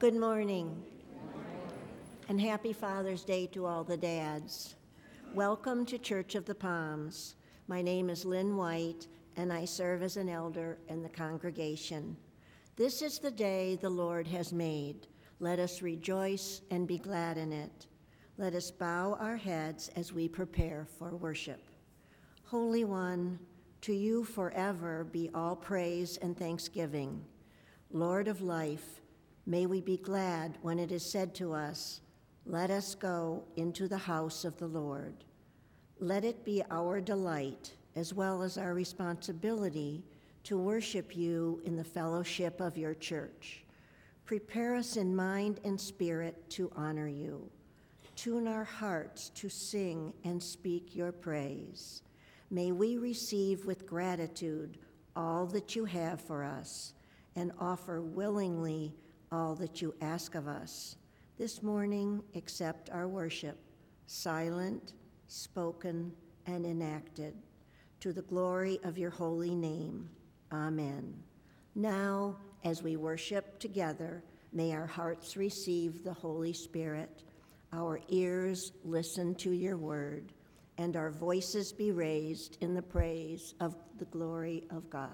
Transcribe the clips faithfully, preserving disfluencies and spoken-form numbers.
Good morning. Good morning, and happy Father's Day to all the dads. Welcome to Church of the Palms. My name is Lynn White, and I serve as an elder in the congregation. This is the day the Lord has made. Let us rejoice and be glad in it. Let us bow our heads as we prepare for worship. Holy One, to you forever be all praise and thanksgiving. Lord of life, may we be glad when it is said to us, let us go into the house of the Lord. Let it be our delight as well as our responsibility to worship you in the fellowship of your church. Prepare us in mind and spirit to honor you. Tune our hearts to sing and speak your praise. May we receive with gratitude all that you have for us and offer willingly all that you ask of us. This morning, accept our worship, silent, spoken, and enacted, to the glory of your holy name. Amen. Now, as we worship together, may our hearts receive the Holy Spirit, our ears listen to your word, and our voices be raised in the praise of the glory of God.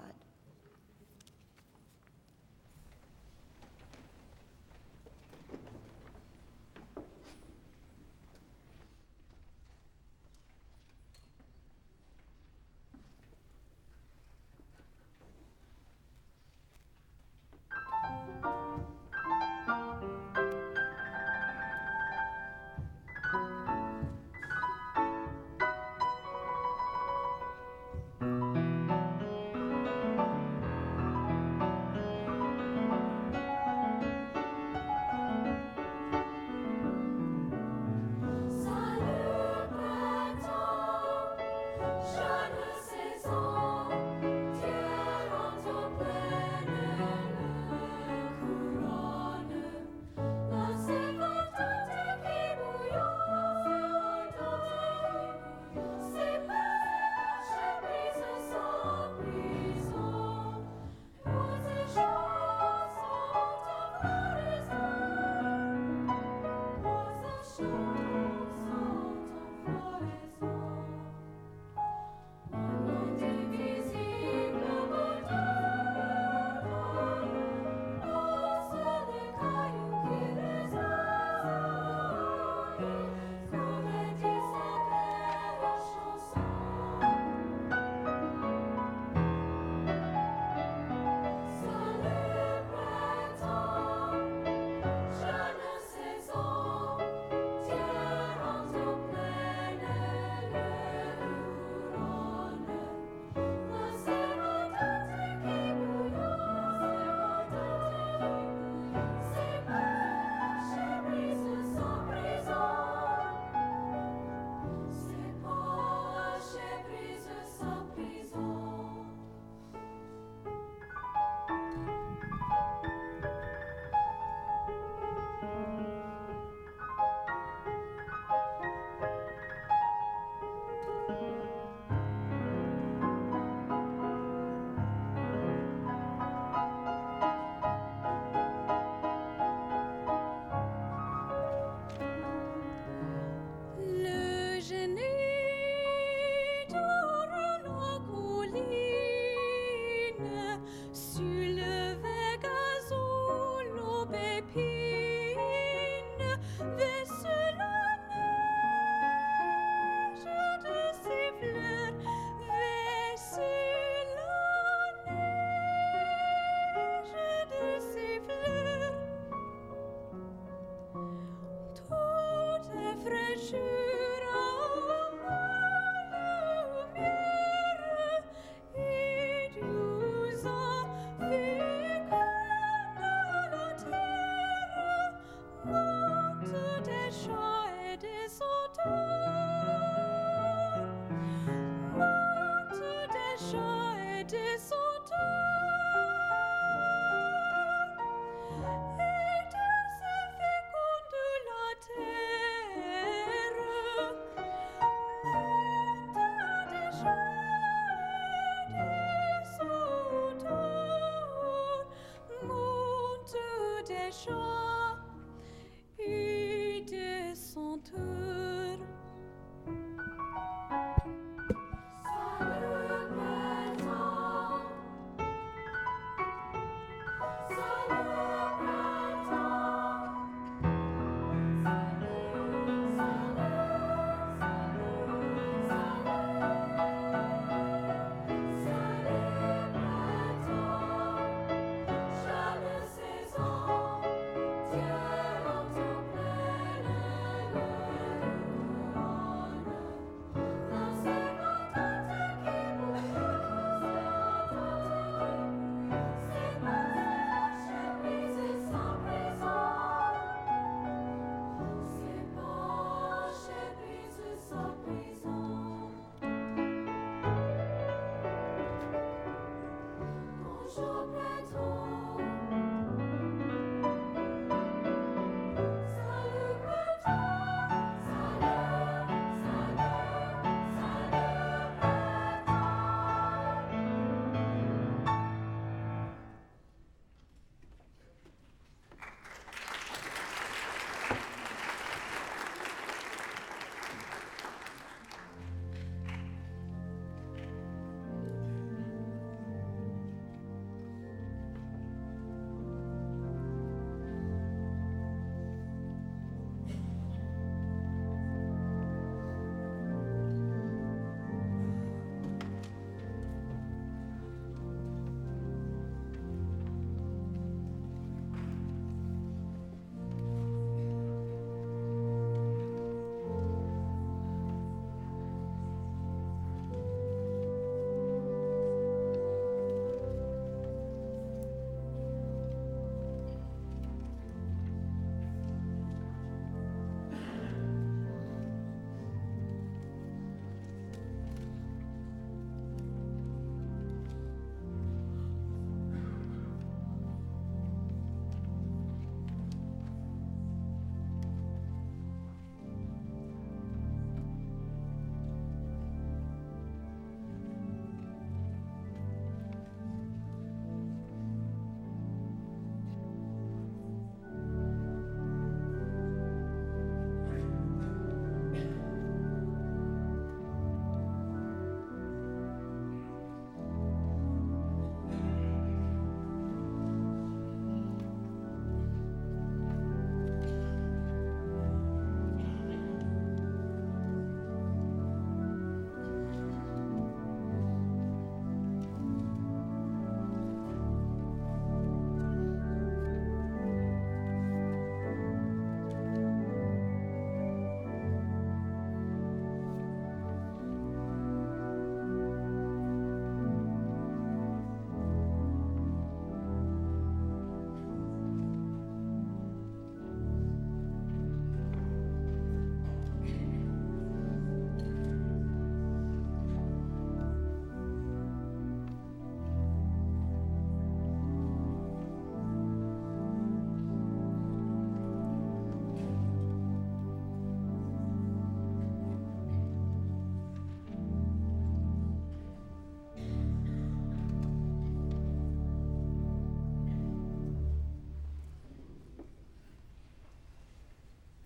Sure.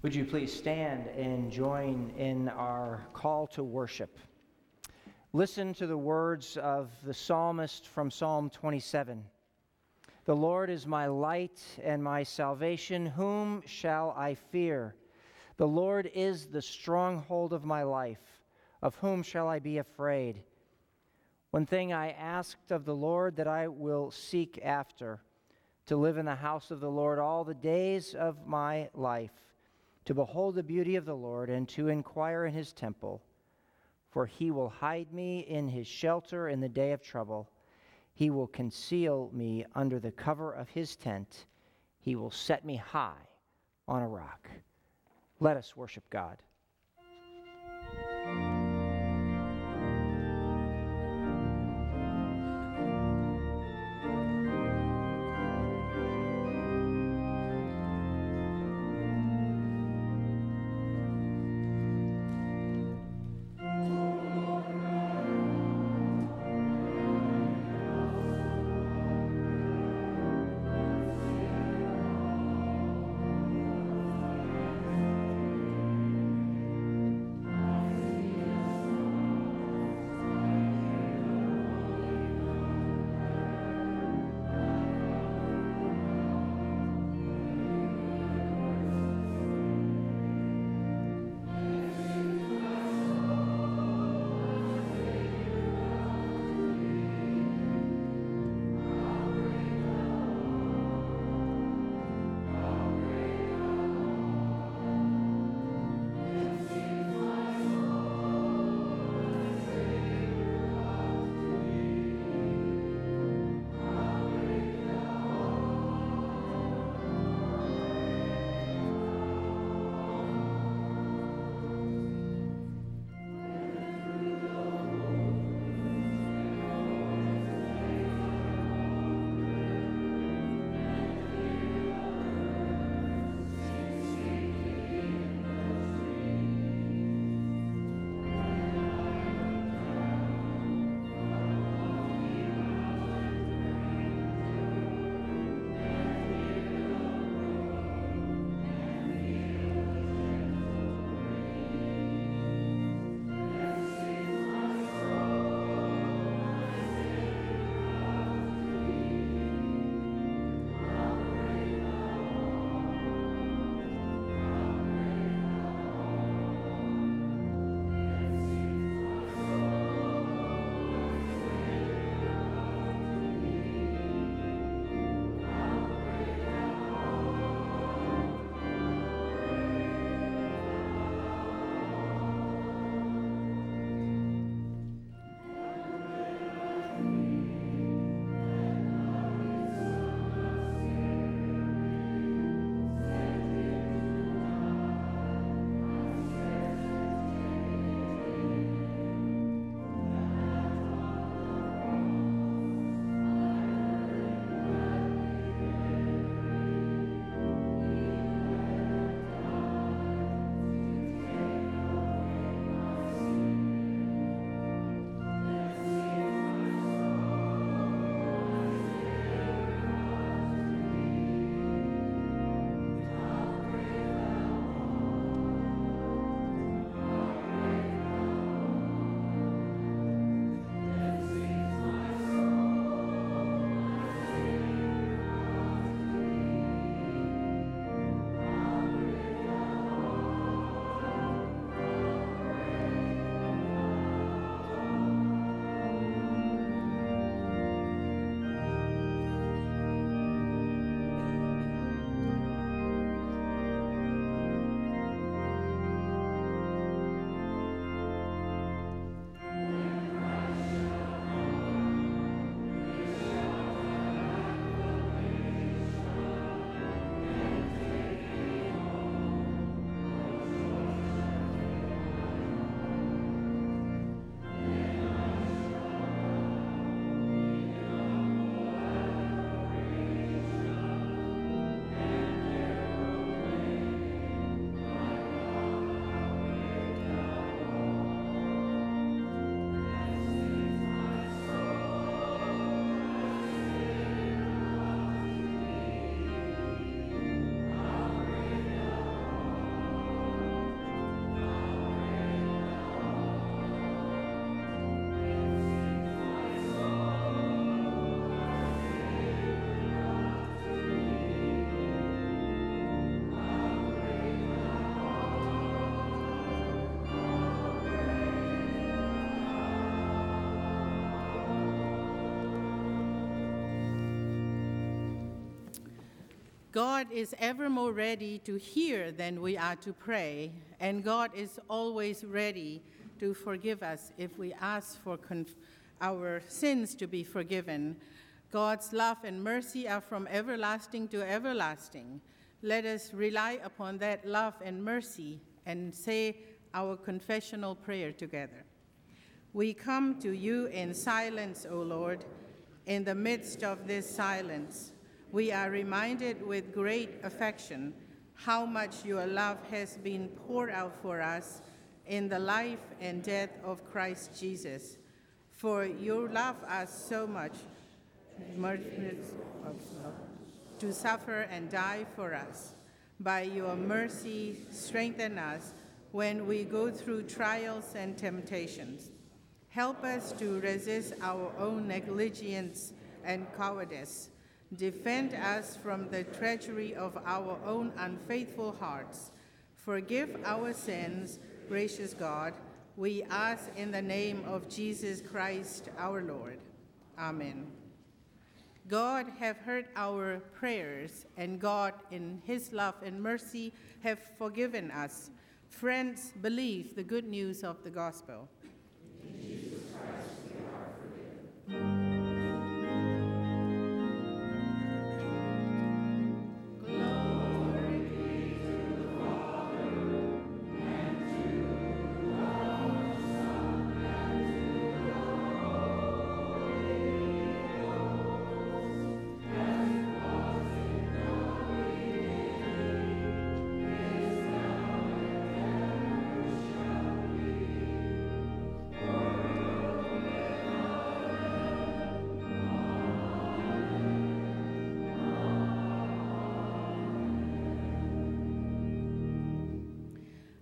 Would you please stand and join in our call to worship? Listen to the words of the psalmist from Psalm twenty-seven. The Lord is my light and my salvation. Whom shall I fear? The Lord is the stronghold of my life. Of whom shall I be afraid? One thing I asked of the Lord that I will seek after, to live in the house of the Lord all the days of my life, to behold the beauty of the Lord and to inquire in his temple. For he will hide me in his shelter in the day of trouble. He will conceal me under the cover of his tent. He will set me high on a rock. Let us worship God. God is ever more ready to hear than we are to pray, and God is always ready to forgive us if we ask for conf- our sins to be forgiven. God's love and mercy are from everlasting to everlasting. Let us rely upon that love and mercy and say our confessional prayer together. We come to you in silence, O Lord. In the midst of this silence, we are reminded with great affection how much your love has been poured out for us in the life and death of Christ Jesus. For you love us so much to suffer and die for us. By your mercy, strengthen us when we go through trials and temptations. Help us to resist our own negligence and cowardice. Defend us from the treachery of our own unfaithful hearts. Forgive our sins, gracious God, we ask in the name of Jesus Christ, our Lord. Amen. God have heard our prayers, and God in his love and mercy have forgiven us. Friends, believe the good news of the gospel.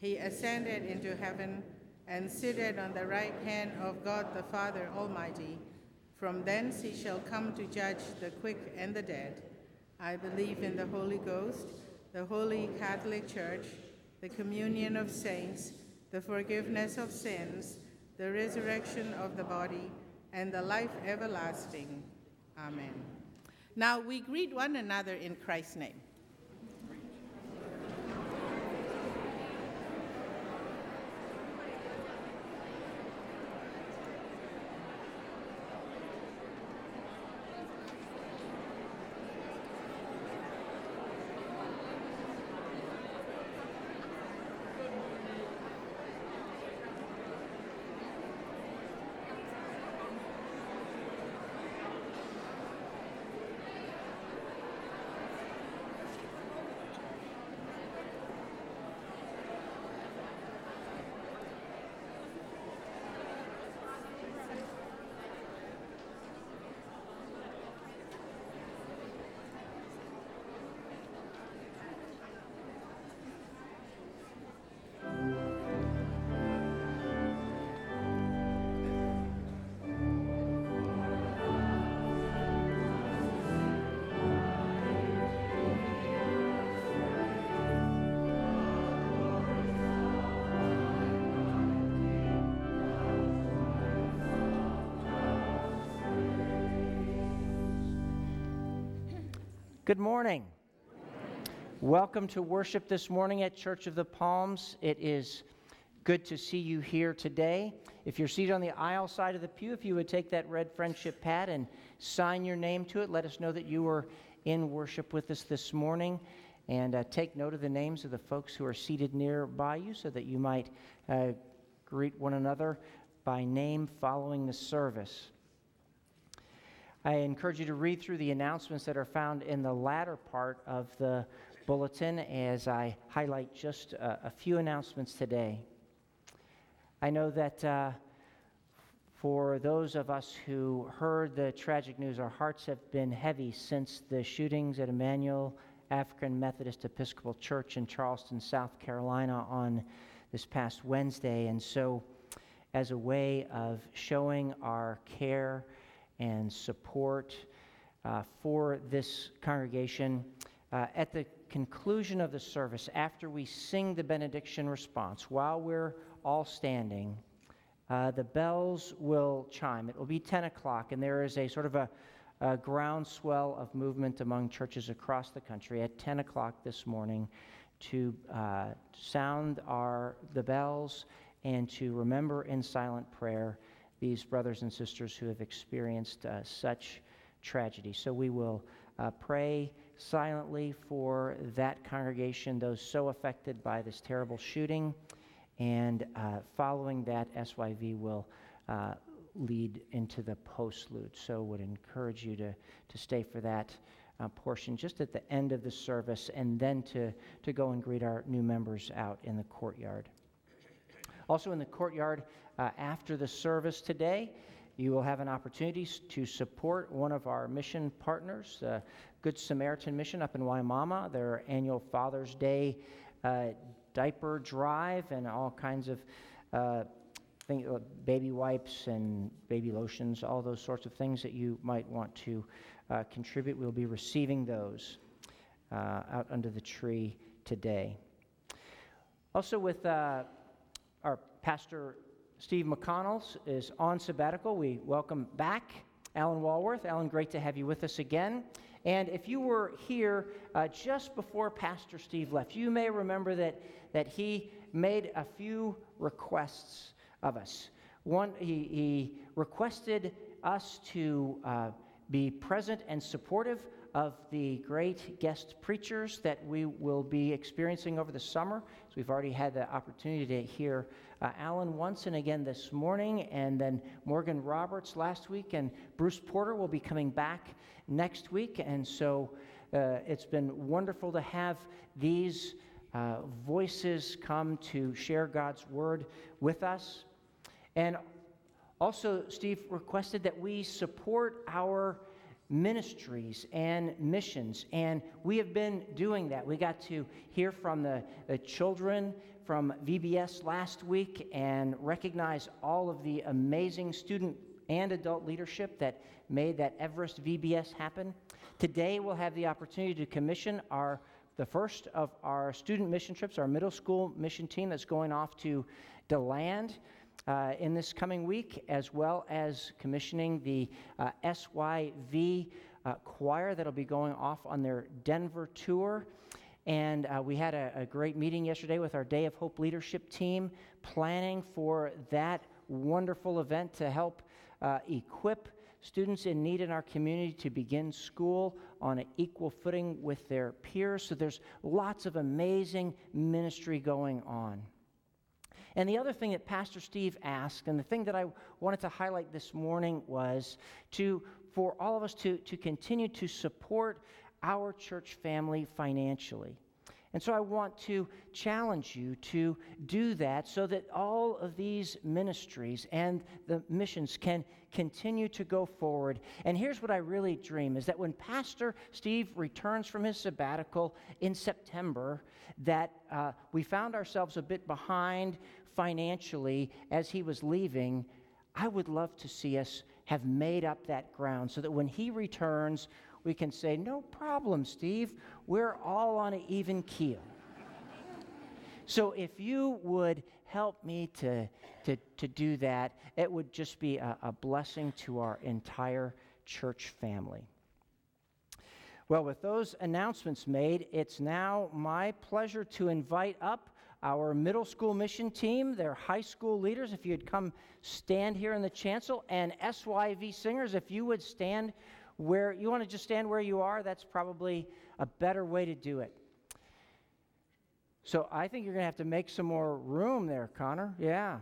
He ascended into heaven and sitteth on the right hand of God the Father Almighty. From thence he shall come to judge the quick and the dead. I believe in the Holy Ghost, the Holy Catholic Church, the communion of saints, the forgiveness of sins, the resurrection of the body, and the life everlasting. Amen. Now we greet one another in Christ's name. Good morning. Welcome to worship this morning at Church of the Palms. It is good to see you here today. If you're seated on the aisle side of the pew, if you would take that red friendship pad and sign your name to it, let us know that you were in worship with us this morning. And uh, take note of the names of the folks who are seated nearby you so that you might uh, greet one another by name following the service. I encourage you to read through the announcements that are found in the latter part of the bulletin as I highlight just a, a few announcements today. I know that uh, for those of us who heard the tragic news, our hearts have been heavy since the shootings at Emmanuel African Methodist Episcopal Church in Charleston, South Carolina on this past Wednesday. And so as a way of showing our care and support uh, for this congregation, uh, at the conclusion of the service, after we sing the benediction response, while we're all standing, uh, the bells will chime. It will be ten o'clock, and there is a sort of a, a groundswell of movement among churches across the country at ten o'clock this morning to uh, sound our the bells and to remember in silent prayer these brothers and sisters who have experienced uh, such tragedy. So we will uh, pray silently for that congregation, those so affected by this terrible shooting, and uh, following that, S Y V will uh, lead into the postlude. So would encourage you to, to stay for that uh, portion just at the end of the service, and then to, to go and greet our new members out in the courtyard. Also in the courtyard, uh, after the service today, you will have an opportunity to support one of our mission partners, the uh, Good Samaritan Mission up in Waimama, their annual Father's Day uh, diaper drive and all kinds of uh, things, uh, baby wipes and baby lotions, all those sorts of things that you might want to uh, contribute. We'll be receiving those uh, out under the tree today. Also with uh, our Pastor Steve McConnell is on sabbatical. We welcome back Alan Walworth. Alan, great to have you with us again. And if you were here uh, just before Pastor Steve left, you may remember that that he made a few requests of us. One, he, he requested us to uh, be present and supportive of the great guest preachers that we will be experiencing over the summer. So we've already had the opportunity to hear uh, Alan once and again this morning, and then Morgan Roberts last week, and Bruce Porter will be coming back next week. And so uh, it's been wonderful to have these uh, voices come to share God's word with us. And also Steve requested that we support our ministries and missions, and we have been doing that. We got to hear from the, the children from V B S last week and recognize all of the amazing student and adult leadership that made that Everest V B S happen. Today we'll have the opportunity to commission our the first of our student mission trips, our middle school mission team that's going off to DeLand Uh, in this coming week, as well as commissioning the uh, S Y V uh, choir that'll be going off on their Denver tour. And uh, we had a, a great meeting yesterday with our Day of Hope leadership team, planning for that wonderful event to help uh, equip students in need in our community to begin school on an equal footing with their peers. So there's lots of amazing ministry going on. And the other thing that Pastor Steve asked, and the thing that I wanted to highlight this morning, was to for all of us to, to continue to support our church family financially. And so I want to challenge you to do that so that all of these ministries and the missions can continue to go forward. And here's what I really dream, is that when Pastor Steve returns from his sabbatical in September, that uh, we found ourselves a bit behind financially as he was leaving. I would love to see us have made up that ground so that when he returns, we can say, "No problem, Steve, we're all on an even keel." So if you would help me to, to, to do that, it would just be a, a blessing to our entire church family. Well, with those announcements made, it's now my pleasure to invite up our middle school mission team, their high school leaders, if you'd come stand here in the chancel, and S Y V singers, if you would stand where you want to just stand where you are. That's probably a better way to do it. So I think you're going to have to make some more room there, Connor. Yeah.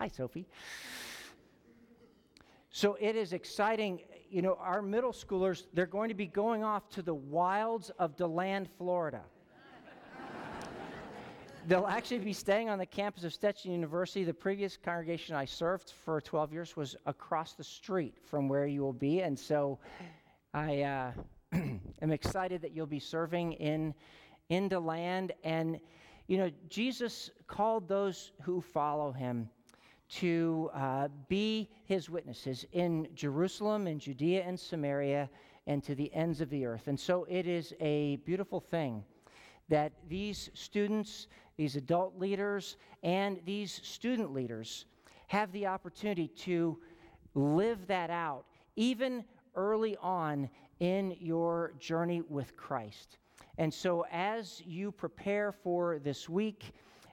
Hi, Sophie. So it is exciting. You know, our middle schoolers, they're going to be going off to the wilds of DeLand, Florida. They'll actually be staying on the campus of Stetson University. The previous congregation I served for twelve years was across the street from where you will be, and so I uh, am excited that you'll be serving in in DeLand. And you know, Jesus called those who follow him to uh, be his witnesses in Jerusalem, in Judea, and Samaria, and to the ends of the earth. And so it is a beautiful thing that these students, these adult leaders, and these student leaders have the opportunity to live that out, even early on in your journey with Christ. And so as you prepare for this week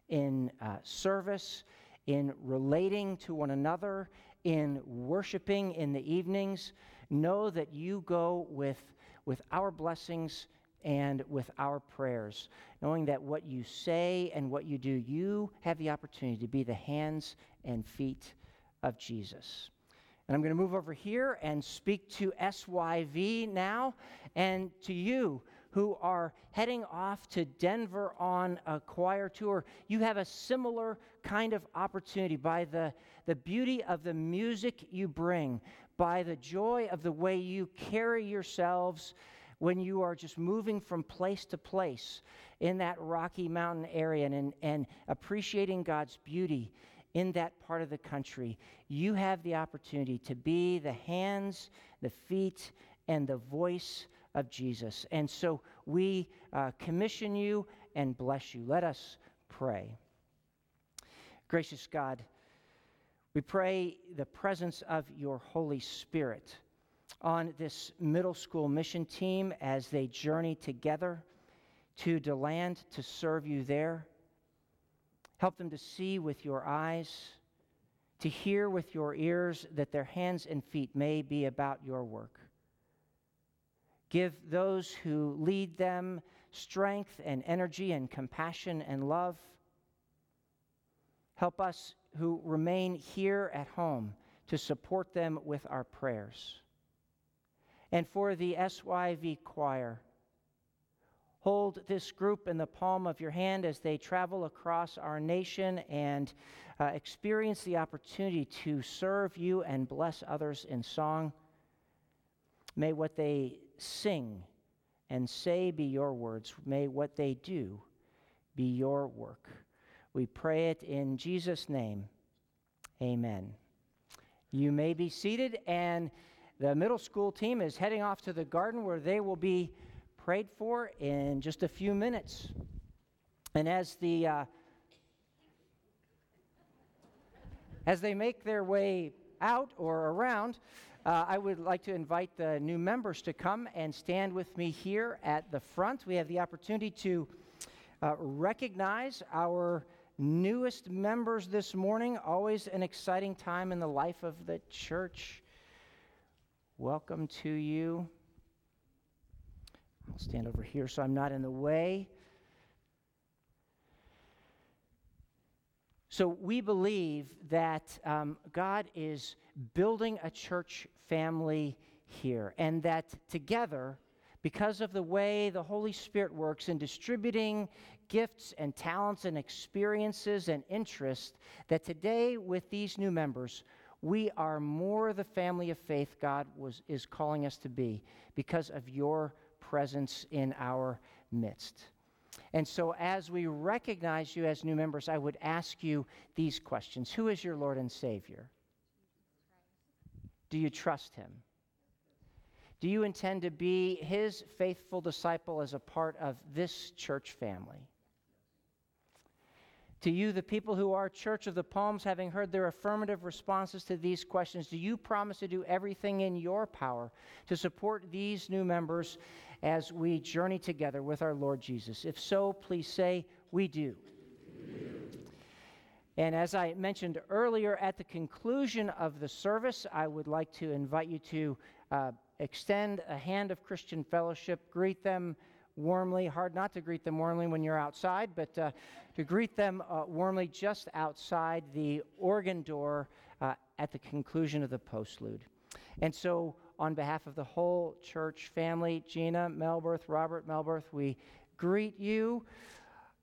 in uh, service, in relating to one another, in worshiping in the evenings, know that you go with, with our blessings and with our prayers, knowing that what you say and what you do, you have the opportunity to be the hands and feet of Jesus. And I'm going to move over here and speak to S Y V now, and to you who are heading off to Denver on a choir tour. You have a similar kind of opportunity by the, the beauty of the music you bring, by the joy of the way you carry yourselves when you are just moving from place to place in that Rocky Mountain area, and, and appreciating God's beauty in that part of the country. You have the opportunity to be the hands, the feet, and the voice of Jesus. And so we uh, commission you and bless you. Let us pray. Gracious God, we pray the presence of your Holy Spirit on this middle school mission team as they journey together to DeLand to serve you there. Help them to see with your eyes, to hear with your ears, that their hands and feet may be about your work. Give those who lead them strength and energy and compassion and love. Help us who remain here at home to support them with our prayers. And for the S Y V choir, hold this group in the palm of your hand as they travel across our nation and uh, experience the opportunity to serve you and bless others in song. May what they sing and say be your words. May what they do be your work. We pray it in Jesus' name. Amen. You may be seated, and the middle school team is heading off to the garden where they will be prayed for in just a few minutes. And as the uh, as they make their way out or around, uh, I would like to invite the new members to come and stand with me here at the front. We have the opportunity to uh, recognize our newest members this morning. Always an exciting time in the life of the church. Welcome to you. I'll stand over here so I'm not in the way. So we believe that um, God is building a church family here, and that together, because of the way the Holy Spirit works in distributing gifts and talents and experiences and interests, that today with these new members, we are more the family of faith God was, is calling us to be because of your presence in our midst. And so as we recognize you as new members, I would ask you these questions. Who is your Lord and Savior? Do you trust him? Do you intend to be his faithful disciple as a part of this church family? To you, the people who are Church of the Palms, having heard their affirmative responses to these questions, do you promise to do everything in your power to support these new members as we journey together with our Lord Jesus? If so, please say, we do. We do. And as I mentioned earlier, at the conclusion of the service, I would like to invite you to uh, extend a hand of Christian fellowship, greet them warmly. Hard not to greet them warmly when you're outside, but uh, to greet them uh, warmly just outside the organ door uh, at the conclusion of the postlude. And so on behalf of the whole church family, Gina Melberth, Robert Melberth, we greet you,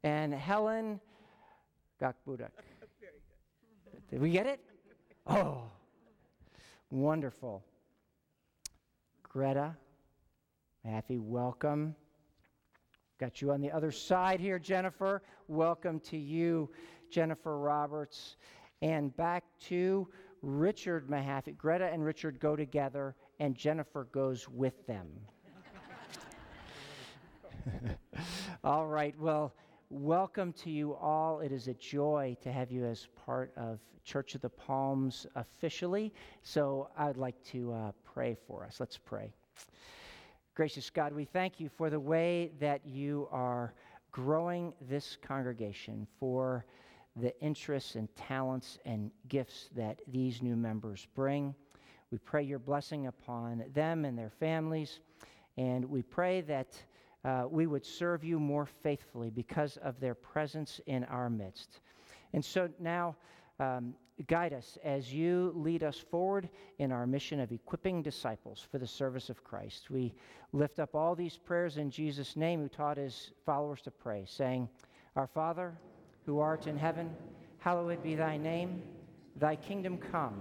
and Helen, Gak Budak. Did we get it? Oh, wonderful. Greta, Matthew, welcome. Got you on the other side here, Jennifer. Welcome to you, Jennifer Roberts. And back to Richard Mahaffey. Greta and Richard go together, and Jennifer goes with them. All right, well, welcome to you all. It is a joy to have you as part of Church of the Palms officially. So I'd like to uh, pray for us. Let's pray. Gracious God, we thank you for the way that you are growing this congregation, for the interests and talents and gifts that these new members bring. We pray your blessing upon them and their families, and we pray that Uh, we would serve you more faithfully because of their presence in our midst. And so now, um, guide us as you lead us forward in our mission of equipping disciples for the service of Christ. We lift up all these prayers in Jesus' name, who taught his followers to pray, saying, Our Father, who art in heaven, hallowed be thy name. Thy kingdom come,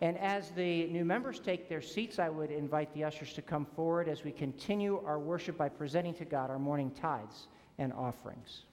And as the new members take their seats, I would invite the ushers to come forward as we continue our worship by presenting to God our morning tithes and offerings.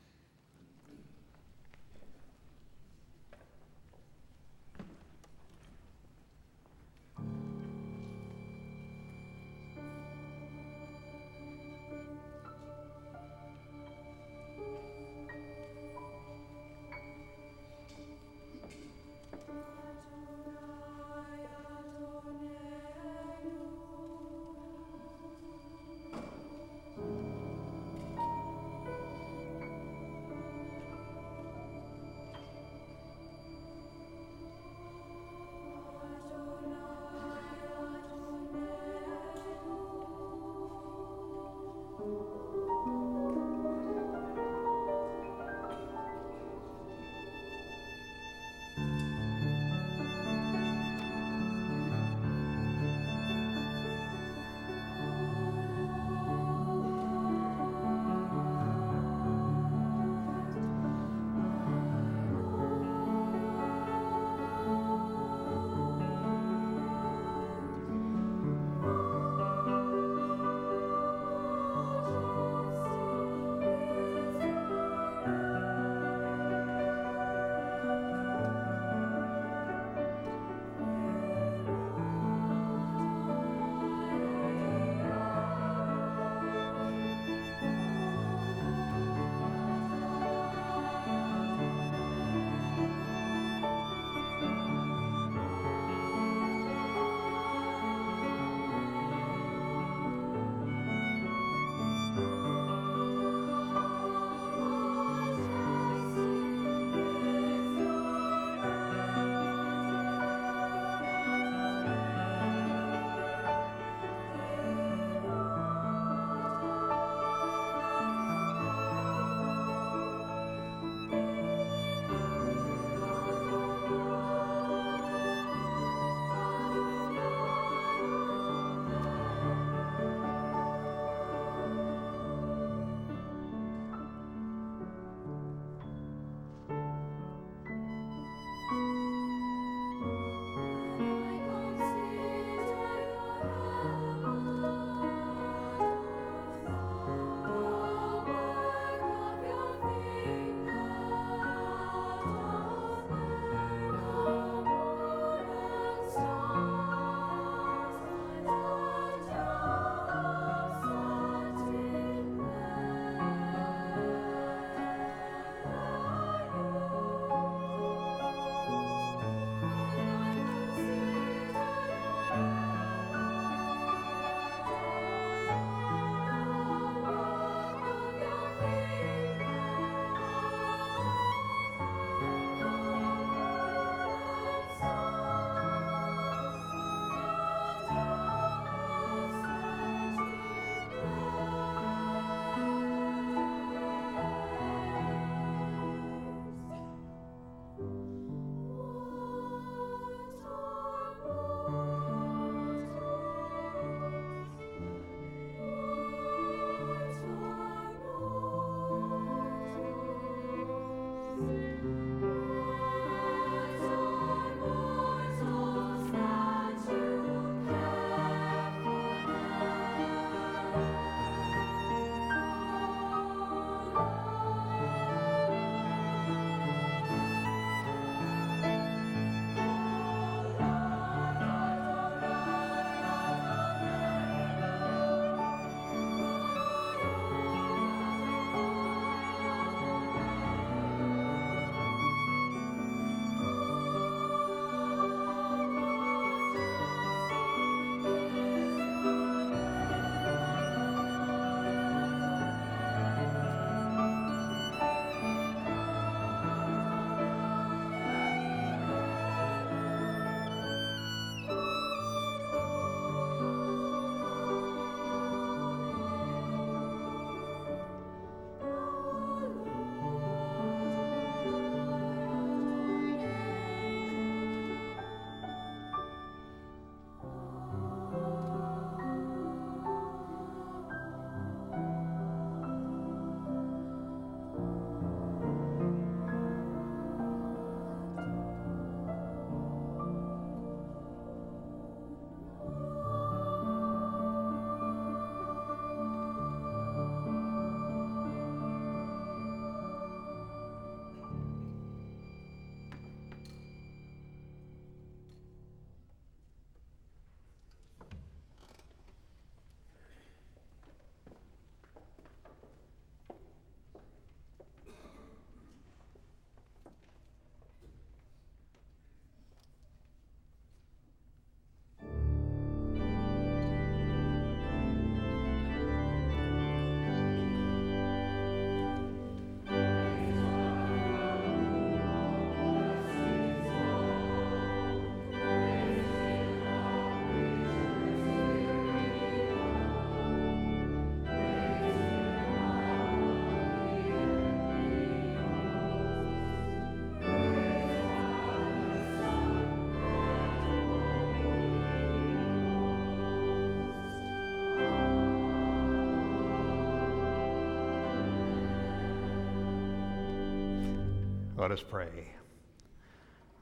Let us pray.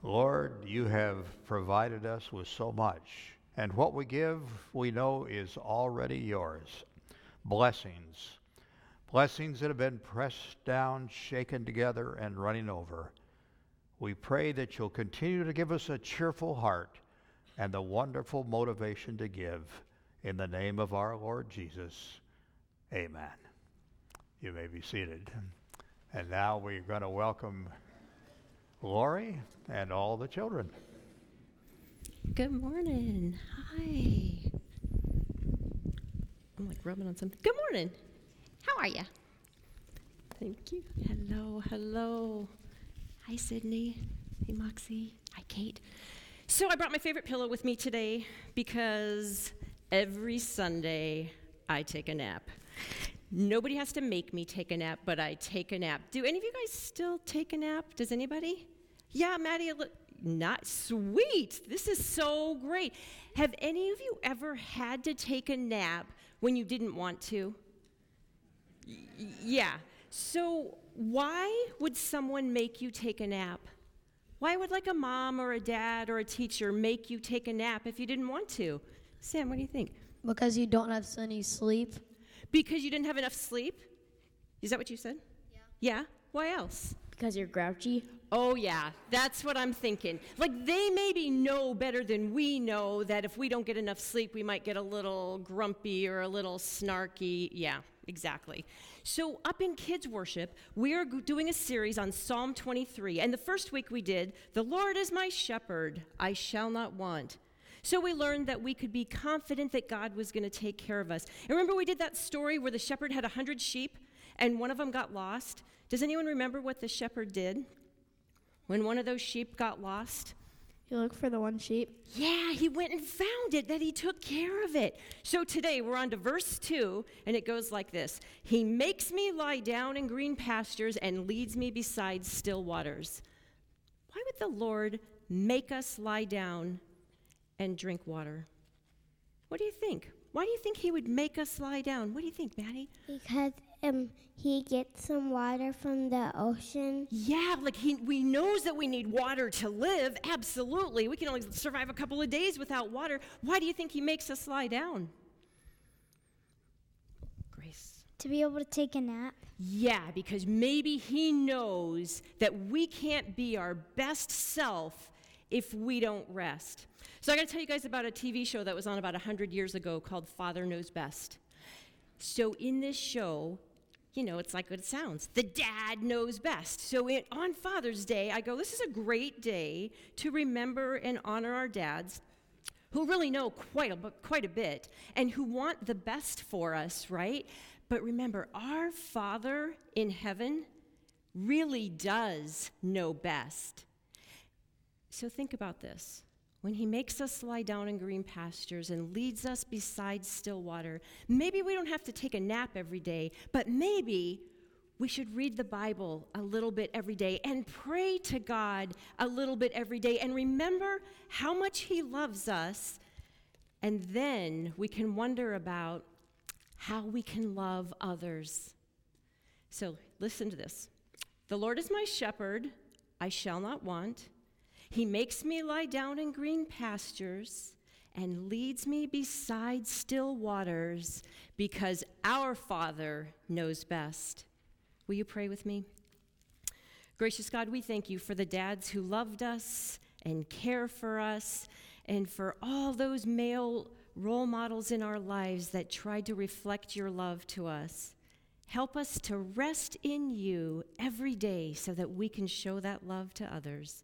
Lord, you have provided us with so much, and what we give, we know, is already yours. Blessings. Blessings that have been pressed down, shaken together, and running over. We pray that you'll continue to give us a cheerful heart and the wonderful motivation to give. In the name of our Lord Jesus, amen. You may be seated. And now we're going to welcome Lori and all the children. Good morning. Hi. I'm like rubbing on something. Good morning. How are you? Thank you. Hello, hello. Hi, Sydney. Hey, Moxie. Hi, Kate. So I brought my favorite pillow with me today because every Sunday I take a nap. Nobody has to make me take a nap, but I take a nap. Do any of you guys still take a nap? Does anybody? Yeah, Maddie. Not sweet. This is so great. Have any of you ever had to take a nap when you didn't want to? Yeah. So why would someone make you take a nap? Why would like a mom or a dad or a teacher make you take a nap if you didn't want to? Sam, what do you think? Because you don't have any sleep. Because you didn't have enough sleep? Is that what you said? Yeah. Yeah? Why else? Because you're grouchy. Oh, yeah. That's what I'm thinking. Like, they maybe know better than we know that if we don't get enough sleep, we might get a little grumpy or a little snarky. Yeah, exactly. So up in kids' worship, we are doing a series on Psalm twenty-three. And the first week we did, "The Lord is my shepherd, I shall not want." So we learned that we could be confident that God was going to take care of us. And remember we did that story where the shepherd had one hundred sheep and one of them got lost? Does anyone remember what the shepherd did when one of those sheep got lost? He looked for the one sheep. Yeah, he went and found it, that he took care of it. So today we're on to verse two, and it goes like this. He makes me lie down in green pastures and leads me beside still waters. Why would the Lord make us lie down and drink water? What do you think? Why do you think he would make us lie down? What do you think, Maddie? Because um, he gets some water from the ocean. Yeah, like he we knows that we need water to live. Absolutely. We can only survive a couple of days without water. Why do you think he makes us lie down? Grace. To be able to take a nap. Yeah, because maybe he knows that we can't be our best self if we don't rest. So I got to tell you guys about a T V show that was on about one hundred years ago called Father Knows Best. So in this show, you know, it's like what it sounds. The dad knows best. So it, on Father's Day, I go, this is a great day to remember and honor our dads who really know quite a, quite a bit and who want the best for us, right? But remember, our Father in heaven really does know best. So think about this. When he makes us lie down in green pastures and leads us beside still water, maybe we don't have to take a nap every day, but maybe we should read the Bible a little bit every day and pray to God a little bit every day and remember how much he loves us, and then we can wonder about how we can love others. So listen to this. The Lord is my shepherd, I shall not want. He makes me lie down in green pastures and leads me beside still waters because our Father knows best. Will you pray with me? Gracious God, we thank you for the dads who loved us and care for us and for all those male role models in our lives that tried to reflect your love to us. Help us to rest in you every day so that we can show that love to others.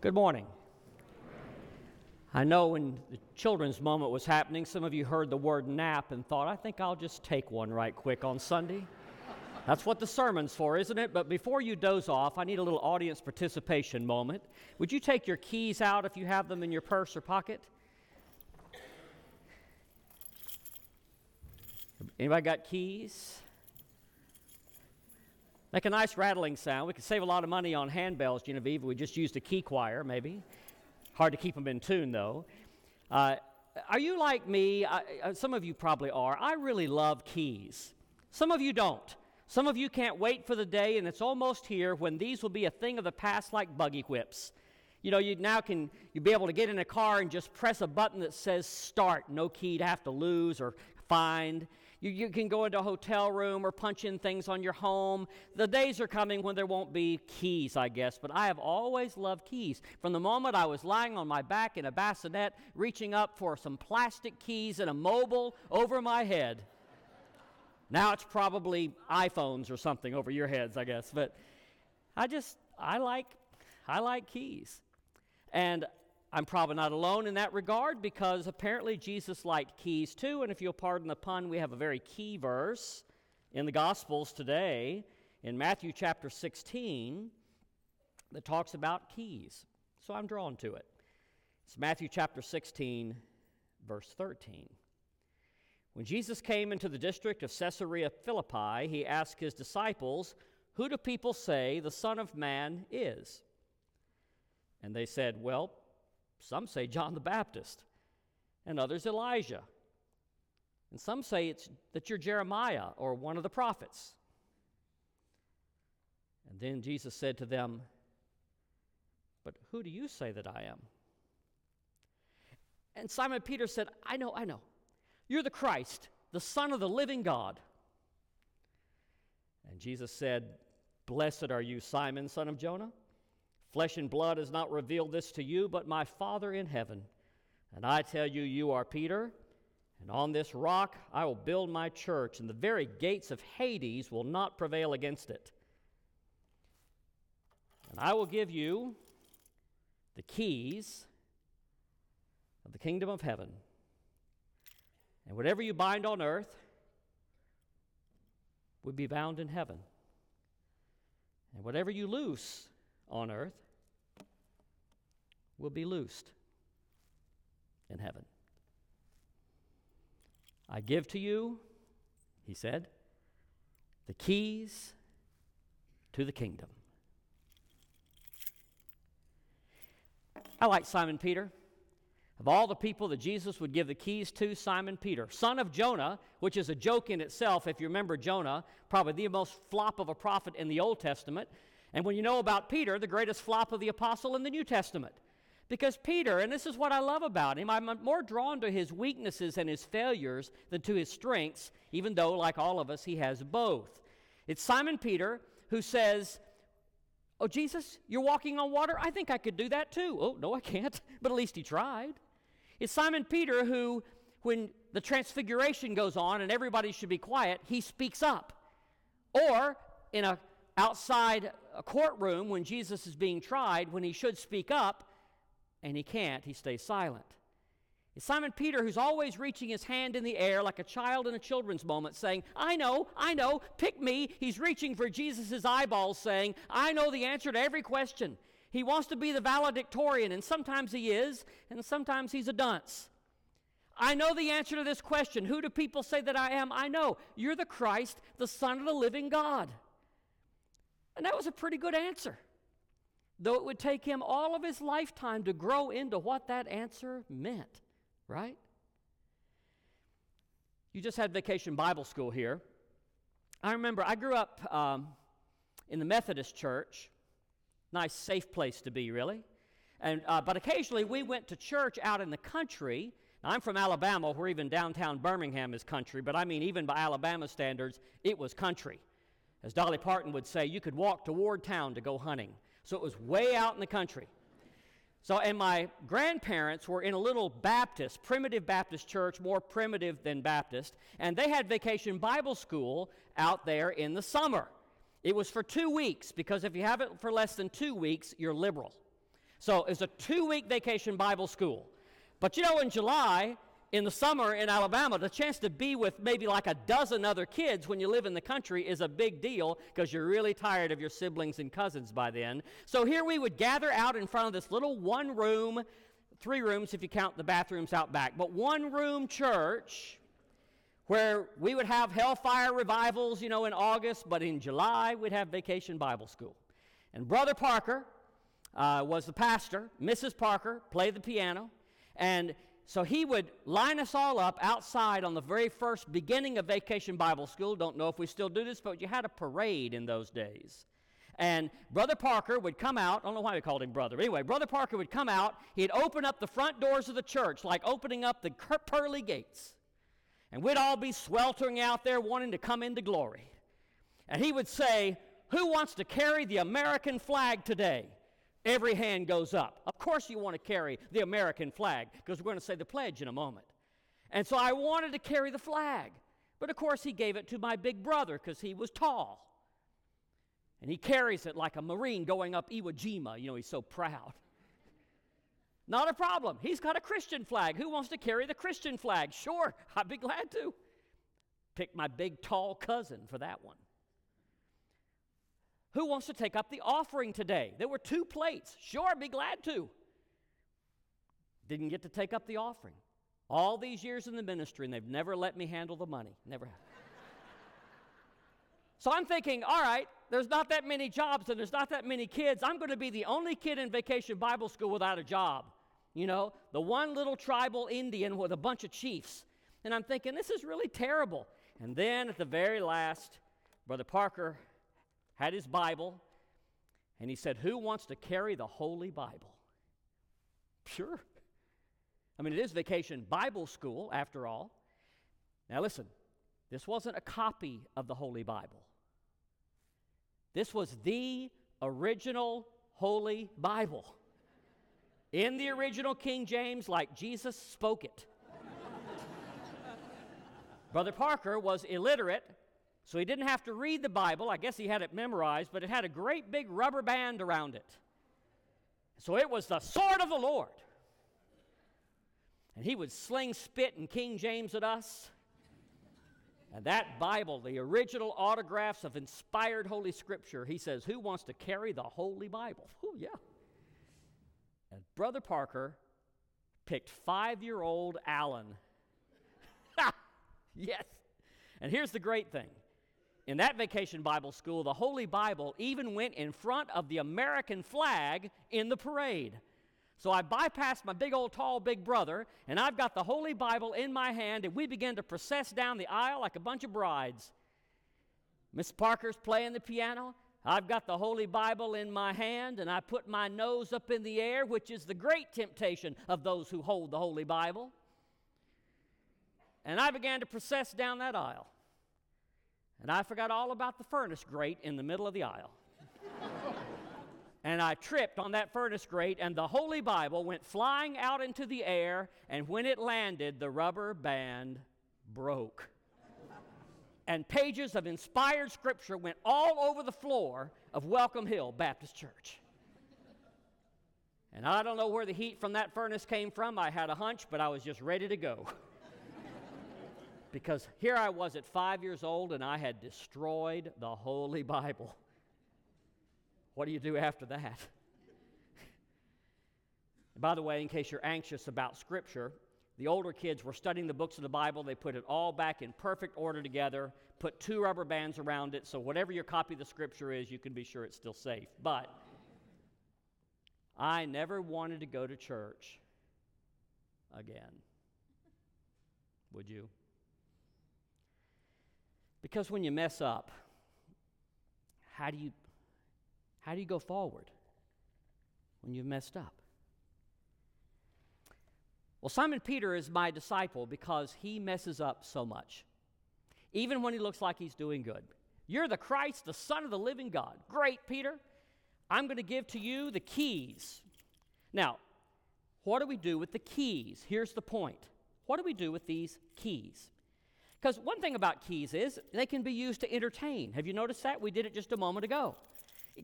Good morning. I know when the children's moment was happening, some of you heard the word nap and thought, I think I'll just take one right quick on Sunday. That's what the sermon's for, isn't it? But before you doze off, I need a little audience participation moment. Would you take your keys out if you have them in your purse or pocket? Anybody got keys? Make a nice rattling sound. We could save a lot of money on handbells, Genevieve. We just used a key choir, maybe. Hard to keep them in tune, though. Uh, are you like me? I, uh, some of you probably are. I really love keys. Some of you don't. Some of you can't wait for the day, and it's almost here, when these will be a thing of the past like buggy whips. You know, you now can you'll be able to get in a car and just press a button that says start. No key to have to lose or find. You, you can go into a hotel room or punch in things on your home. The days are coming when there won't be keys, I guess, but I have always loved keys. From the moment I was lying on my back in a bassinet, reaching up for some plastic keys and a mobile over my head. Now it's probably iPhones or something over your heads, I guess, but I just, I like, I like keys. And I'm probably not alone in that regard, because apparently Jesus liked keys too. And if you'll pardon the pun, we have a very key verse in the Gospels today in Matthew chapter sixteen that talks about keys. So I'm drawn to it. It's Matthew chapter sixteen, verse thirteen. When Jesus came into the district of Caesarea Philippi, he asked his disciples, "Who do people say the Son of Man is?" And they said, "Well, some say John the Baptist, and others Elijah. And some say it's that you're Jeremiah or one of the prophets." And then Jesus said to them, "But who do you say that I am?" And Simon Peter said, "I know, I know. You're the Christ, the Son of the living God." And Jesus said, "Blessed are you, Simon, son of Jonah. Flesh and blood has not revealed this to you, but my Father in heaven. And I tell you, you are Peter, and on this rock I will build my church, and the very gates of Hades will not prevail against it. And I will give you the keys of the kingdom of heaven. And whatever you bind on earth will be bound in heaven. And whatever you loose on earth will be loosed in heaven. I give to you," he said, "the keys to the kingdom." I like Simon Peter. Of all the people that Jesus would give the keys to, Simon Peter, son of Jonah, which is a joke in itself, if you remember Jonah, probably the most flop of a prophet in the Old Testament. And when you know about Peter, the greatest flop of the apostle in the New Testament. Because Peter, and this is what I love about him, I'm more drawn to his weaknesses and his failures than to his strengths, even though, like all of us, he has both. It's Simon Peter who says, "Oh, Jesus, you're walking on water? I think I could do that too." "Oh, no, I can't." But at least he tried. It's Simon Peter who, when the transfiguration goes on and everybody should be quiet, he speaks up. Or in a outside a courtroom when Jesus is being tried, when he should speak up, and he can't, he stays silent. It's Simon Peter who's always reaching his hand in the air like a child in a children's moment saying, "I know, I know, pick me." He's reaching for Jesus' eyeballs saying, "I know the answer to every question." He wants to be the valedictorian, and sometimes he is, and sometimes he's a dunce. "I know the answer to this question. Who do people say that I am? I know. You're the Christ, the Son of the living God." And that was a pretty good answer, though it would take him all of his lifetime to grow into what that answer meant, right? You just had Vacation Bible School here. I remember I grew up um, in the Methodist Church. Nice, safe place to be, really. And uh, but occasionally we went to church out in the country. Now, I'm from Alabama, where even downtown Birmingham is country, but I mean even by Alabama standards, it was country. As Dolly Parton would say, you could walk toward town to go hunting. So it was way out in the country. So, and my grandparents were in a little Baptist, primitive Baptist church, more primitive than Baptist, and they had Vacation Bible School out there in the summer. It was for two weeks, because if you have it for less than two weeks, you're liberal. So it's a two-week vacation Bible school. But you know, in July, in the summer in Alabama, the chance to be with maybe like a dozen other kids when you live in the country is a big deal because you're really tired of your siblings and cousins by then. So here we would gather out in front of this little one-room, three rooms if you count the bathrooms out back, but one-room church where we would have Hellfire revivals, you know, in August, but in July we'd have Vacation Bible School. And Brother Parker uh, was the pastor. Missus Parker played the piano. And so he would line us all up outside on the very first beginning of Vacation Bible School. Don't know if we still do this, but you had a parade in those days. And Brother Parker would come out. I don't know why we called him brother. But anyway, Brother Parker would come out. He'd open up the front doors of the church, like opening up the pearly gates. And we'd all be sweltering out there wanting to come into glory. And he would say, "Who wants to carry the American flag today?" Every hand goes up. Of course you want to carry the American flag because we're going to say the pledge in a moment. And so I wanted to carry the flag. But of course he gave it to my big brother because he was tall. And he carries it like a Marine going up Iwo Jima. You know, he's so proud. Not a problem. He's got a Christian flag. Who wants to carry the Christian flag? Sure, I'd be glad to. Pick my big tall cousin for that one. Who wants to take up the offering today? There were two plates. Sure, be glad to. Didn't get to take up the offering. All these years in the ministry, and they've never let me handle the money. Never have. So I'm thinking, all right, there's not that many jobs and there's not that many kids. I'm going to be the only kid in Vacation Bible School without a job. You know, the one little tribal Indian with a bunch of chiefs. And I'm thinking, this is really terrible. And then at the very last, Brother Parker had his Bible, and he said, "Who wants to carry the Holy Bible?" Sure. I mean, it is Vacation Bible School, after all. Now listen, this wasn't a copy of the Holy Bible. This was the original Holy Bible. In the original King James, like Jesus spoke it. Brother Parker was illiterate, so he didn't have to read the Bible. I guess he had it memorized, but it had a great big rubber band around it. So it was the sword of the Lord. And he would sling spit and King James at us. And that Bible, the original autographs of inspired Holy Scripture, he says, "Who wants to carry the Holy Bible?" Oh, yeah. And Brother Parker picked five-year-old Alan. Ha! Yes. And here's the great thing. In that Vacation Bible School, the Holy Bible even went in front of the American flag in the parade. So I bypassed my big old tall big brother, and I've got the Holy Bible in my hand, and we began to process down the aisle like a bunch of brides. Miss Parker's playing the piano. I've got the Holy Bible in my hand, and I put my nose up in the air, which is the great temptation of those who hold the Holy Bible. And I began to process down that aisle. And I forgot all about the furnace grate in the middle of the aisle. And I tripped on that furnace grate, and the Holy Bible went flying out into the air, and when it landed, the rubber band broke. And pages of inspired Scripture went all over the floor of Welcome Hill Baptist Church. And I don't know where the heat from that furnace came from. I had a hunch, but I was just ready to go. Because here I was at five years old, and I had destroyed the Holy Bible. What do you do after that? By the way, in case you're anxious about Scripture, the older kids were studying the books of the Bible. They put it all back in perfect order together, put two rubber bands around it, so whatever your copy of the Scripture is, you can be sure it's still safe. But I never wanted to go to church again. Would you? Because when you mess up, how do you how do you go forward when you've messed up? Well, Simon Peter is my disciple because he messes up so much, even when he looks like he's doing good. "You're the Christ, the Son of the living God." Great, Peter. I'm going to give to you the keys. Now, what do we do with the keys? Here's the point. What do we do with these keys? Because one thing about keys is they can be used to entertain. Have you noticed that? We did it just a moment ago.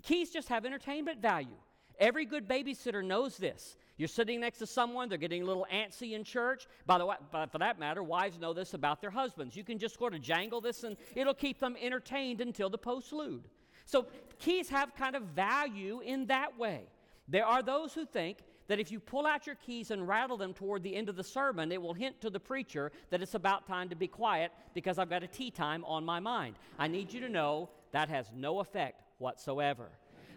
Keys just have entertainment value. Every good babysitter knows this. You're sitting next to someone, they're getting a little antsy in church. By the way, for that matter, wives know this about their husbands. You can just sort of jangle this and it'll keep them entertained until the postlude. So keys have kind of value in that way. There are those who think that if you pull out your keys and rattle them toward the end of the sermon, it will hint to the preacher that it's about time to be quiet because I've got a tea time on my mind. I need you to know that has no effect whatsoever.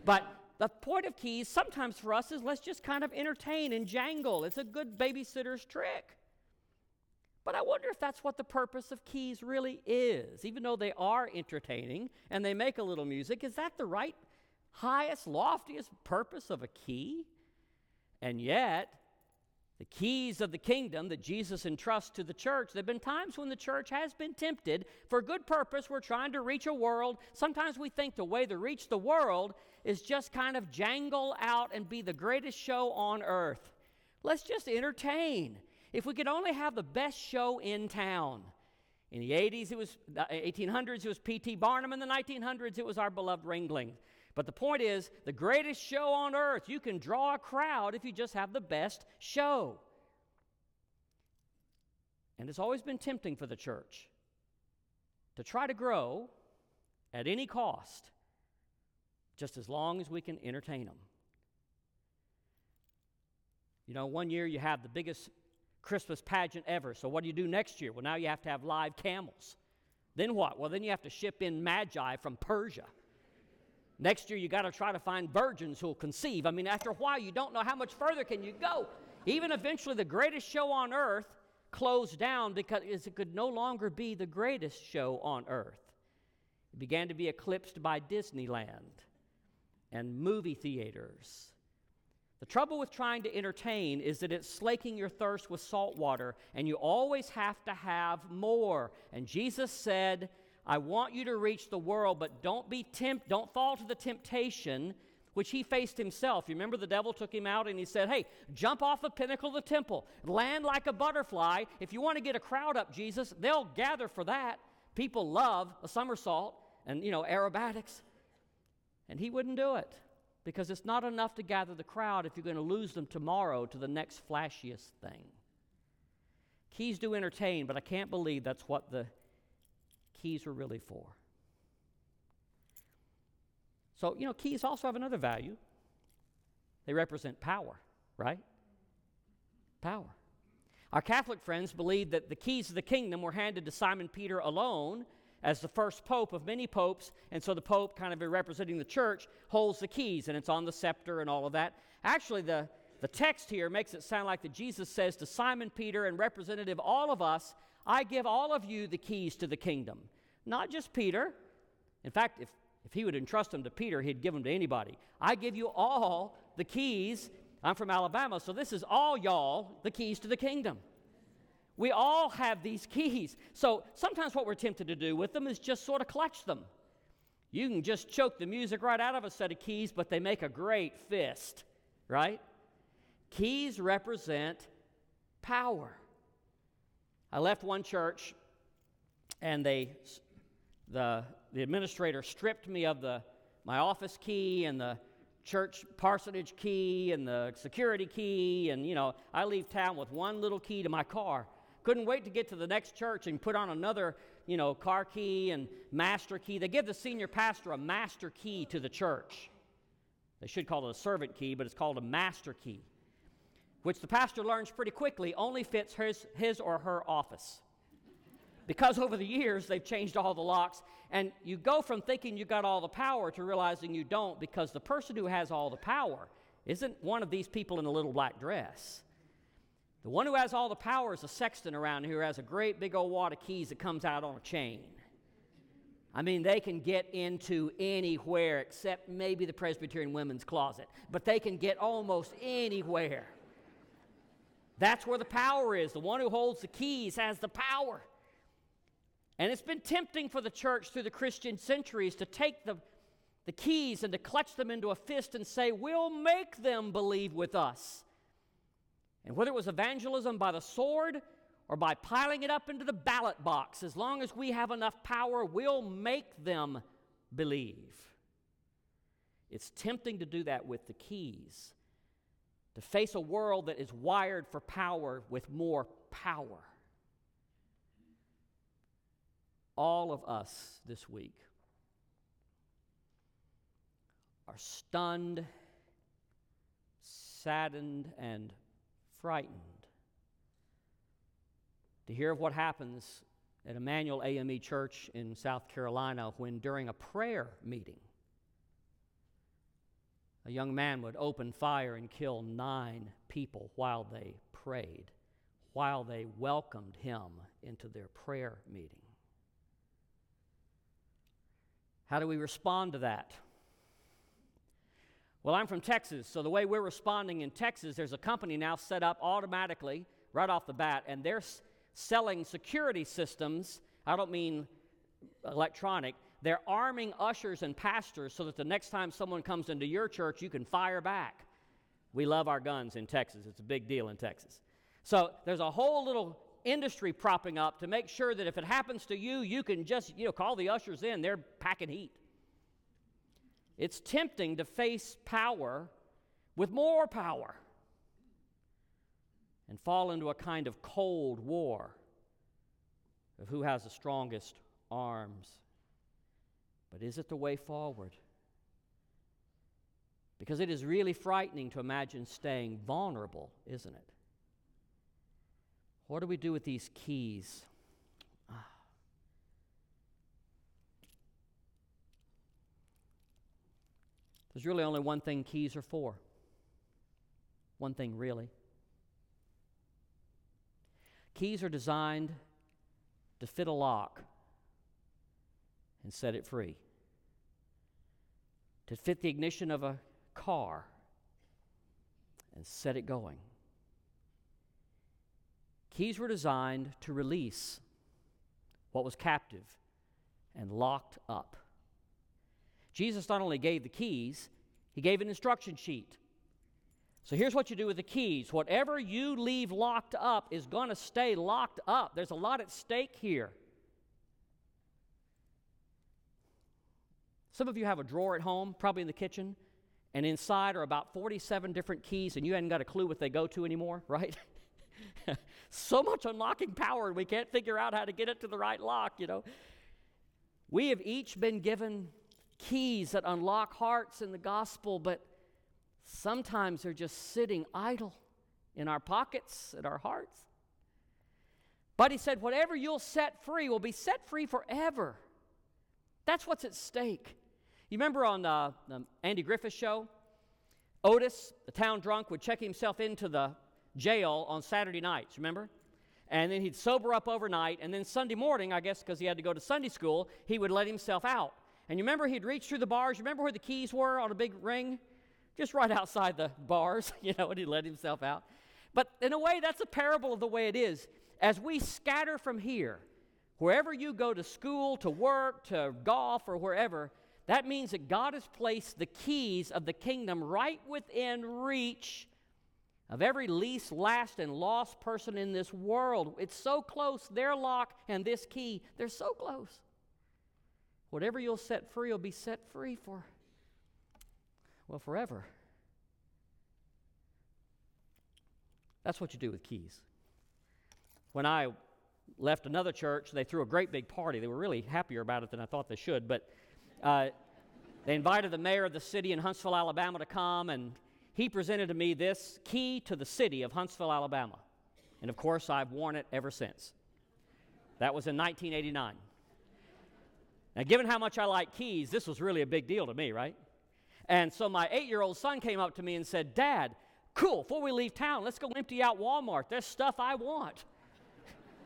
But the point of keys sometimes for us is let's just kind of entertain and jangle. It's a good babysitter's trick. But I wonder if that's what the purpose of keys really is. Even though they are entertaining and they make a little music, is that the right, highest, loftiest purpose of a key? And yet, the keys of the kingdom that Jesus entrusts to the church, there have been times when the church has been tempted. For good purpose, we're trying to reach a world. Sometimes we think the way to reach the world is just kind of jangle out and be the greatest show on earth. Let's just entertain. If we could only have the best show in town. In the eighties, it was the eighteen hundreds, it was P T Barnum. In the nineteen hundreds, it was our beloved Ringling. But the point is, the greatest show on earth, you can draw a crowd if you just have the best show. And it's always been tempting for the church to try to grow at any cost, just as long as we can entertain them. You know, one year you have the biggest Christmas pageant ever, so what do you do next year? Well, now you have to have live camels. Then what? Well, then you have to ship in magi from Persia. Next year, you got to try to find virgins who will conceive. I mean, after a while, you don't know how much further can you go. Even eventually, the greatest show on earth closed down because it could no longer be the greatest show on earth. It began to be eclipsed by Disneyland and movie theaters. The trouble with trying to entertain is that it's slaking your thirst with salt water, and you always have to have more. And Jesus said, I want you to reach the world, but don't be tempt, don't fall to the temptation which he faced himself. You remember the devil took him out and he said, hey, jump off the pinnacle of the temple, land like a butterfly. If you want to get a crowd up, Jesus, they'll gather for that. People love a somersault and, you know, aerobatics. And he wouldn't do it because it's not enough to gather the crowd if you're going to lose them tomorrow to the next flashiest thing. Keys do entertain, but I can't believe that's what the keys were really for. So, you know, keys also have another value. They represent power, right? Power. Our Catholic friends believe that the keys of the kingdom were handed to Simon Peter alone as the first pope of many popes, and so the pope, kind of representing the church, holds the keys, and it's on the scepter and all of that. Actually, the, the text here makes it sound like that Jesus says to Simon Peter and representative all of us, I give all of you the keys to the kingdom, not just Peter. In fact, if, if he would entrust them to Peter, he'd give them to anybody. I give you all the keys. I'm from Alabama, so this is all y'all, the keys to the kingdom. We all have these keys. So sometimes what we're tempted to do with them is just sort of clutch them. You can just choke the music right out of a set of keys, but they make a great fist, right? Keys represent power. I left one church, and they, the the administrator stripped me of the my office key and the church parsonage key and the security key, and, you know, I leave town with one little key to my car. Couldn't wait to get to the next church and put on another, you know, car key and master key. They give the senior pastor a master key to the church. They should call it a servant key, but it's called a master key, which the pastor learns pretty quickly only fits his, his or her office. Because over the years, they've changed all the locks, and you go from thinking you got all the power to realizing you don't, because the person who has all the power isn't one of these people in a little black dress. The one who has all the power is a sexton around here who has a great big old wad of keys that comes out on a chain. I mean, they can get into anywhere except maybe the Presbyterian women's closet, but they can get almost anywhere. That's where the power is. The one who holds the keys has the power. And it's been tempting for the church through the Christian centuries to take the, the keys and to clutch them into a fist and say, we'll make them believe with us. And whether it was evangelism by the sword or by piling it up into the ballot box, as long as we have enough power, we'll make them believe. It's tempting to do that with the keys, to face a world that is wired for power with more power. All of us this week are stunned, saddened, and frightened to hear of what happens at Emmanuel A M E Church in South Carolina when, during a prayer meeting, a young man would open fire and kill nine people while they prayed, while they welcomed him into their prayer meeting. How do we respond to that? Well, I'm from Texas, so the way we're responding in Texas, there's a company now set up automatically right off the bat, and they're s- selling security systems. I don't mean electronic. They're arming ushers and pastors so that the next time someone comes into your church, you can fire back. We love our guns in Texas. It's a big deal in Texas. So there's a whole little industry propping up to make sure that if it happens to you, you can just, you know, call the ushers in. They're packing heat. It's tempting to face power with more power and fall into a kind of cold war of who has the strongest arms. But is it the way forward? Because it is really frightening to imagine staying vulnerable, isn't it? What do we do with these keys? Ah. There's really only one thing keys are for. One thing, really. Keys are designed to fit a lock and set it free, to fit the ignition of a car and set it going. Keys were designed to release what was captive and locked up. Jesus not only gave the keys, he gave an instruction sheet. So here's what you do with the keys. Whatever you leave locked up is going to stay locked up. There's a lot at stake here. Some of you have a drawer at home, probably in the kitchen, and inside are about forty-seven different keys, and you haven't got a clue what they go to anymore, right? So much unlocking power, and we can't figure out how to get it to the right lock, you know. We have each been given keys that unlock hearts in the gospel, but sometimes they're just sitting idle in our pockets, in our hearts. But he said, whatever you'll set free will be set free forever. That's what's at stake. You remember on uh, um, Andy Griffith's show, Otis, the town drunk, would check himself into the jail on Saturday nights, remember? And then he'd sober up overnight, and then Sunday morning, I guess because he had to go to Sunday school, he would let himself out. And you remember he'd reach through the bars, you remember where the keys were on a big ring? Just right outside the bars, you know, and he let himself out. But in a way, that's a parable of the way it is. As we scatter from here, wherever you go to school, to work, to golf, or wherever, that means that God has placed the keys of the kingdom right within reach of every least, last, and lost person in this world. It's so close, their lock and this key, they're so close. Whatever you'll set free will be set free for, well, forever. That's what you do with keys. When I left another church, they threw a great big party. They were really happier about it than I thought they should, but uh, they invited the mayor of the city in Huntsville, Alabama to come, and he presented to me this key to the city of Huntsville, Alabama. And of course, I've worn it ever since. That was in nineteen eighty-nine. Now, given how much I like keys, this was really a big deal to me, right? And so my eight-year-old son came up to me and said, "Dad, cool, before we leave town, let's go empty out Walmart. There's stuff I want.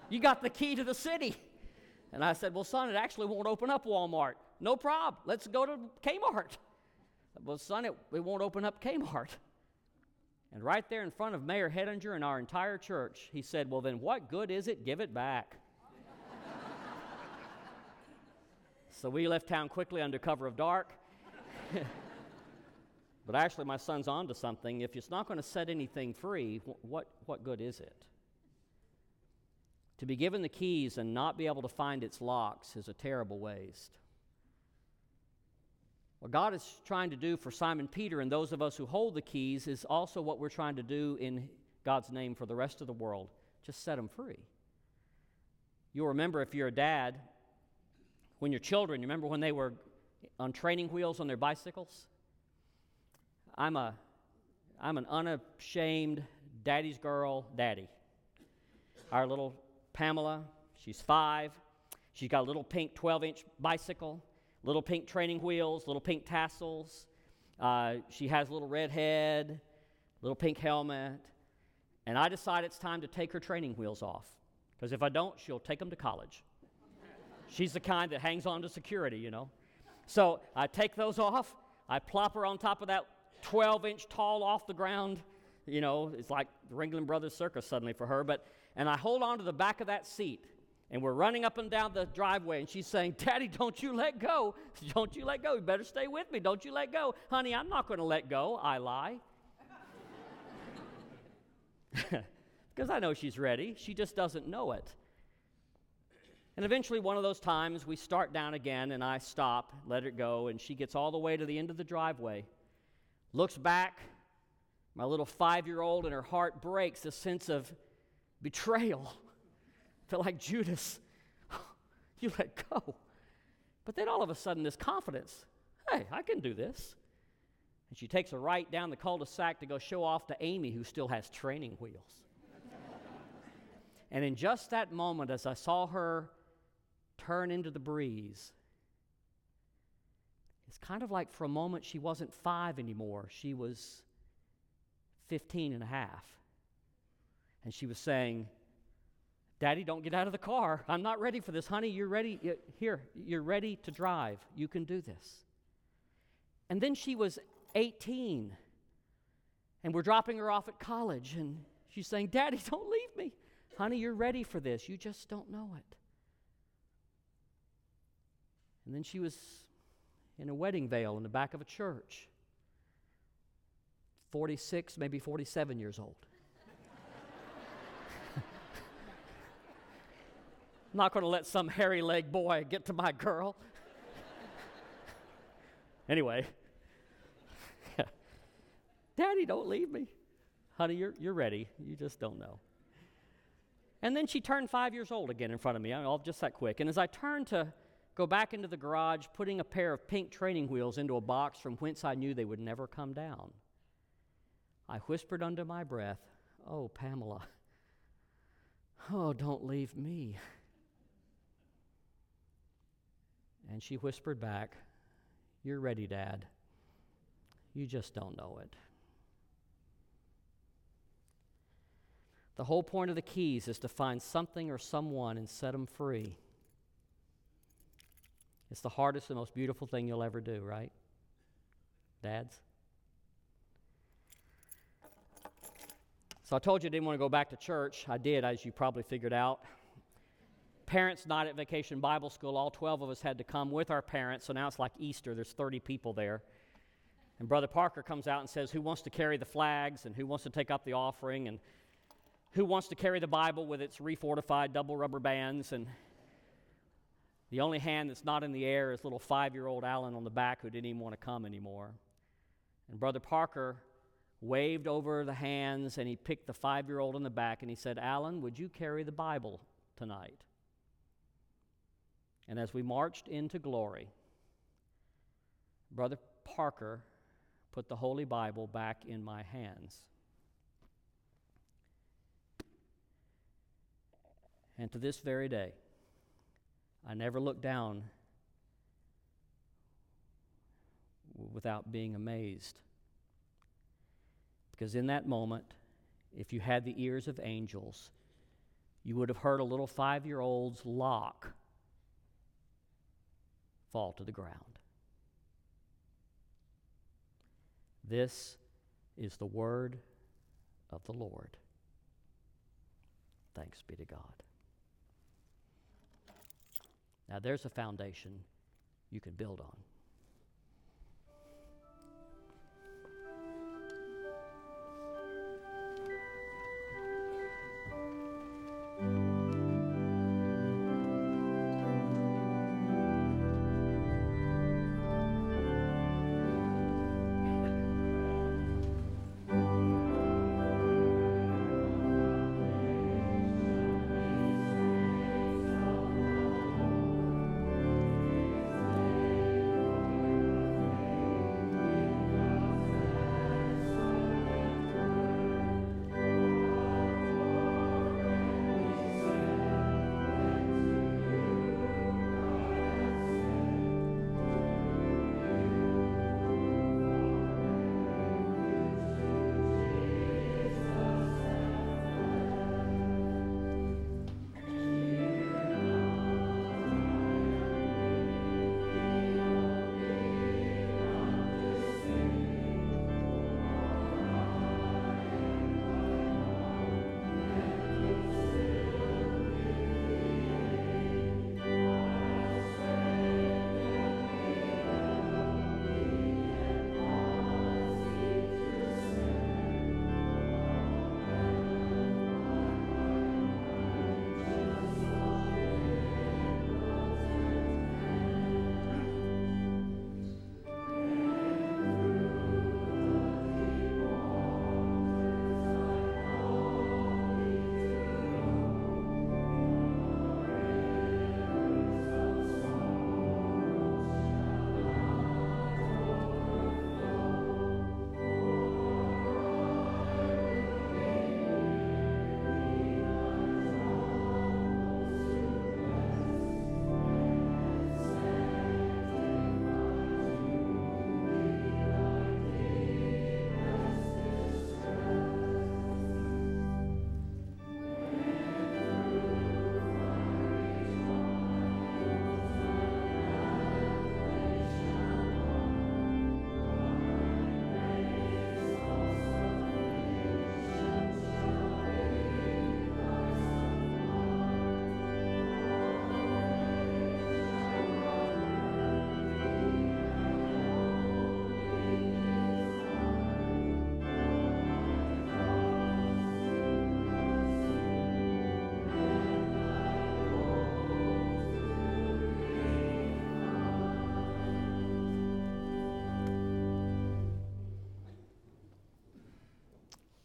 You got the key to the city." And I said, "Well, son, it actually won't open up Walmart." "No problem. Let's go to Kmart." "Well, son, it, it won't open up Kmart." And right there in front of Mayor Hedinger and our entire church, he said, "Well, then what good is it? Give it back." So we left town quickly under cover of dark. But actually, my son's onto something. If it's not going to set anything free, what, what good is it? To be given the keys and not be able to find its locks is a terrible waste. What God is trying to do for Simon Peter and those of us who hold the keys is also what we're trying to do in God's name for the rest of the world. Just set them free. You'll remember if you're a dad, when your children, you remember when they were on training wheels on their bicycles? I'm a, I'm an unashamed daddy's girl daddy. Our little Pamela, she's five. She's got a little pink twelve-inch bicycle, little pink training wheels, little pink tassels. Uh, she has a little red head, little pink helmet. And I decide it's time to take her training wheels off, because if I don't, she'll take them to college. She's the kind that hangs on to security, you know. So I take those off. I plop her on top of that twelve-inch tall off the ground. You know, it's like the Ringling Brothers Circus suddenly for her. But and I hold on to the back of that seat, and we're running up and down the driveway, and she's saying, "Daddy, don't you let go. Don't you let go. You better stay with me. Don't you let go." Honey, I'm not going to let go. I lie. Because I know she's ready. She just doesn't know it. And eventually one of those times we start down again, and I stop, let it go, and she gets all the way to the end of the driveway, looks back, my little five-year-old, and her heart breaks, a sense of betrayal. I feel like Judas. You let go. But then all of a sudden this confidence, hey, I can do this. And she takes a right down the cul-de-sac to go show off to Amy, who still has training wheels. And in just that moment, as I saw her turn into the breeze, it's kind of like for a moment she wasn't five anymore. She was fifteen and a half. And she was saying, "Daddy, don't get out of the car. I'm not ready for this. Honey, you're ready. You're, here, you're ready to drive. You can do this." And then she was eighteen, and we're dropping her off at college, and she's saying, "Daddy, don't leave me. Honey, you're ready for this. You just don't know it." And then she was in a wedding veil in the back of a church, forty-six, maybe forty-seven years old. I'm not going to let some hairy-legged boy get to my girl. Anyway. "Daddy, don't leave me." "Honey, you're you're ready. You just don't know." And then she turned five years old again in front of me. I mean, all just that quick. And as I turned to go back into the garage, putting a pair of pink training wheels into a box from whence I knew they would never come down, I whispered under my breath, "Oh, Pamela, oh, don't leave me." And she whispered back, "You're ready, Dad. You just don't know it." The whole point of the keys is to find something or someone and set them free. It's the hardest and most beautiful thing you'll ever do, right? Dads? So I told you I didn't want to go back to church. I did, as you probably figured out. Parents not at Vacation Bible School. All twelve of us had to come with our parents, so now it's like Easter. There's thirty people there. And Brother Parker comes out and says, who wants to carry the flags, and who wants to take up the offering, and who wants to carry the Bible with its refortified double rubber bands? And the only hand that's not in the air is little five-year-old Alan on the back, who didn't even want to come anymore. And Brother Parker waved over the hands, and he picked the five-year-old in the back, and he said, "Alan, would you carry the Bible tonight?" And as we marched into glory, Brother Parker put the Holy Bible back in my hands. And to this very day, I never look down w- without being amazed. Because in that moment, if you had the ears of angels, you would have heard a little five-year-old's lock fall to the ground. This is the word of the Lord. Thanks be to God. Now there's a foundation you can build on.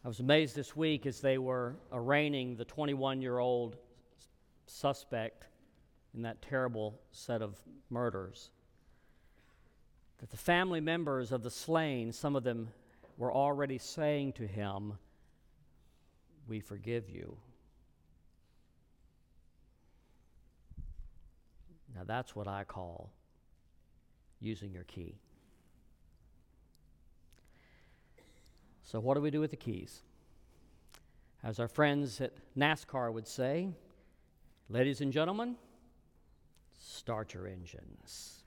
I was amazed this week as they were arraigning the twenty-one-year-old suspect in that terrible set of murders, that the family members of the slain, some of them were already saying to him, "We forgive you." Now that's what I call using your key. So what do we do with the keys? As our friends at NASCAR would say, ladies and gentlemen, start your engines.